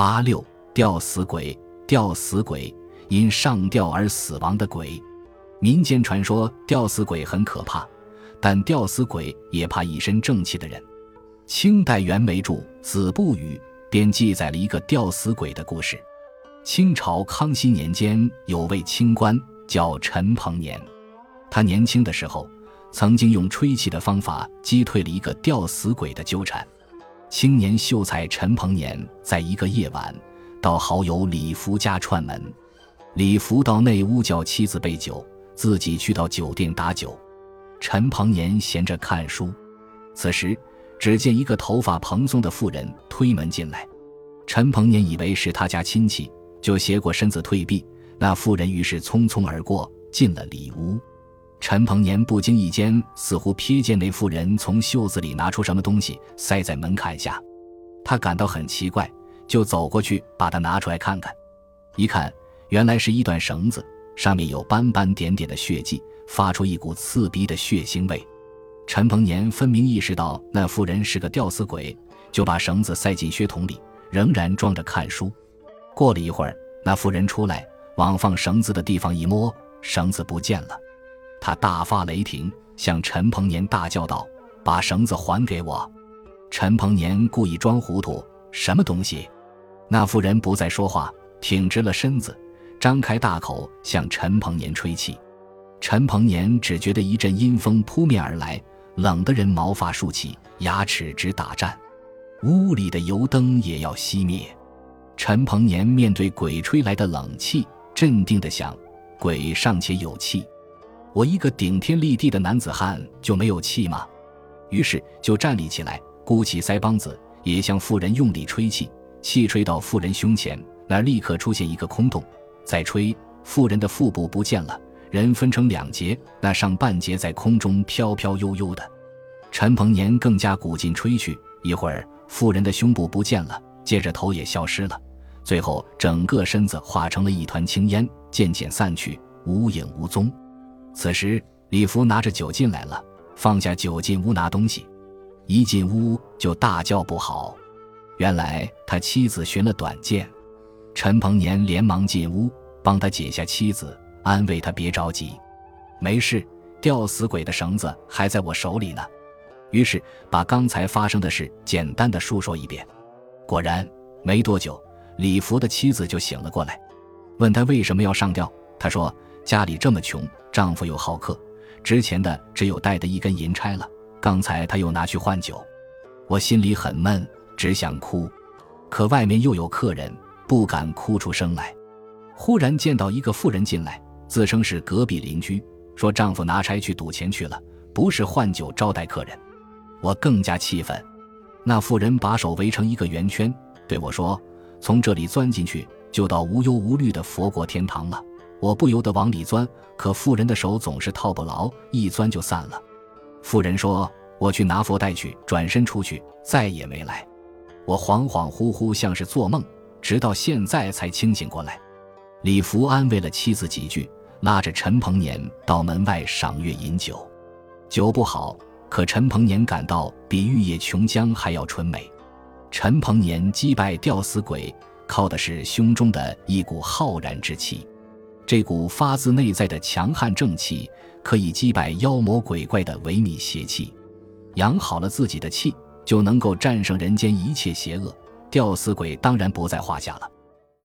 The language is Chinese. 86吊死鬼，吊死鬼因上吊而死亡的鬼。民间传说吊死鬼很可怕，但吊死鬼也怕一身正气的人。清代袁枚著《子不语》便记载了一个吊死鬼的故事。清朝康熙年间有位清官叫陈鹏年，他年轻的时候曾经用吹气的方法击退了一个吊死鬼的纠缠。青年秀才陈鹏年在一个夜晚到好友李福家串门，李福到内屋叫妻子备酒，自己去到酒店打酒。陈鹏年闲着看书，此时只见一个头发蓬松的妇人推门进来，陈鹏年以为是他家亲戚，就斜过身子退避，那妇人于是匆匆而过，进了里屋。陈鹏年不经意间似乎瞥见那妇人从袖子里拿出什么东西塞在门槛下，他感到很奇怪，就走过去把它拿出来看看。一看，原来是一段绳子，上面有斑斑点点的血迹，发出一股刺鼻的血腥味。陈鹏年分明意识到那妇人是个吊死鬼，就把绳子塞进血桶里，仍然装着看书。过了一会儿，那妇人出来，往放绳子的地方一摸，绳子不见了。他大发雷霆，向陈鹏年大叫道：“把绳子还给我！”陈鹏年故意装糊涂：“什么东西？”那妇人不再说话，挺直了身子，张开大口向陈鹏年吹气。陈鹏年只觉得一阵阴风扑面而来，冷得人毛发竖起，牙齿直打颤，屋里的油灯也要熄灭。陈鹏年面对鬼吹来的冷气，镇定地想：“鬼尚且有气，我一个顶天立地的男子汉就没有气吗？”于是就站立起来，鼓起腮帮子，也向妇人用力吹气。气吹到妇人胸前，那立刻出现一个空洞，再吹，妇人的腹部不见了，人分成两截，那上半截在空中飘飘悠悠的。陈鹏年更加鼓劲吹去，一会儿妇人的胸部不见了，接着头也消失了，最后整个身子化成了一团青烟，渐渐散去，无影无踪。此时李福拿着酒进来了，放下酒进屋拿东西，一进屋就大叫不好，原来他妻子寻了短见。陈鹏年连忙进屋帮他解下妻子，安慰他别着急，没事，吊死鬼的绳子还在我手里呢。于是把刚才发生的事简单的述说一遍。果然没多久，李福的妻子就醒了过来，问他为什么要上吊。他说家里这么穷，丈夫又好客，值钱的只有带的一根银钗了，刚才他又拿去换酒，我心里很闷，只想哭，可外面又有客人，不敢哭出声来。忽然见到一个妇人进来，自称是隔壁邻居，说丈夫拿钗去赌钱去了，不是换酒招待客人。我更加气愤，那妇人把手围成一个圆圈，对我说：“从这里钻进去就到无忧无虑的佛国天堂了。”我不由得往里钻，可妇人的手总是套不牢，一钻就散了。妇人说：“我去拿佛带去。”转身出去，再也没来。我恍恍惚惚，像是做梦，直到现在才清醒过来。李福安慰了妻子几句，拉着陈鹏年到门外赏月饮酒。酒不好，可陈鹏年感到比玉液琼浆还要纯美。陈鹏年击败吊死鬼，靠的是胸中的一股浩然之气。这股发自内在的强悍正气可以击败妖魔鬼怪的违逆邪气，养好了自己的气，就能够战胜人间一切邪恶，吊死鬼当然不在话下了。